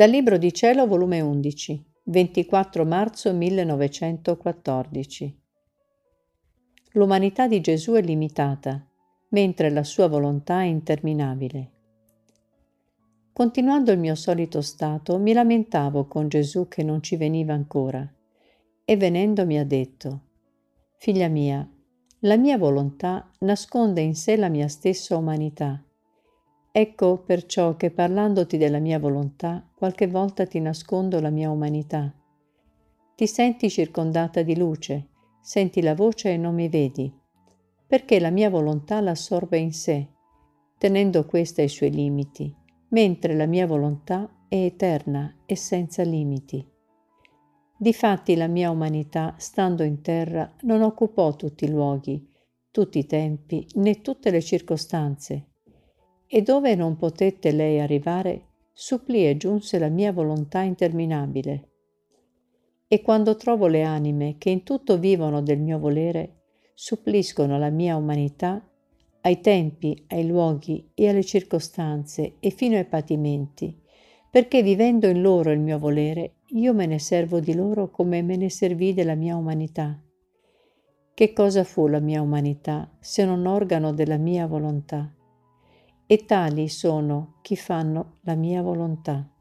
Dal libro di Cielo, volume 11, 24 marzo 1914. L'umanità di Gesù è limitata, mentre la sua volontà è interminabile. Continuando il mio solito stato, mi lamentavo con Gesù che non ci veniva ancora, e venendo mi ha detto: «Figlia mia, la mia volontà nasconde in sé la mia stessa umanità. Ecco perciò che parlandoti della mia volontà, qualche volta ti nascondo la mia umanità. Ti senti circondata di luce, senti la voce e non mi vedi, perché la mia volontà l'assorbe in sé, tenendo questa ai suoi limiti, mentre la mia volontà è eterna e senza limiti. Difatti la mia umanità, stando in terra, non occupò tutti i luoghi, tutti i tempi, né tutte le circostanze. E dove non potette lei arrivare, supplì e giunse la mia volontà interminabile. E quando trovo le anime che in tutto vivono del mio volere, suppliscono la mia umanità ai tempi, ai luoghi e alle circostanze e fino ai patimenti, perché vivendo in loro il mio volere, io me ne servo di loro come me ne servì della mia umanità. Che cosa fu la mia umanità se non organo della mia volontà? E tali sono chi fanno la mia volontà».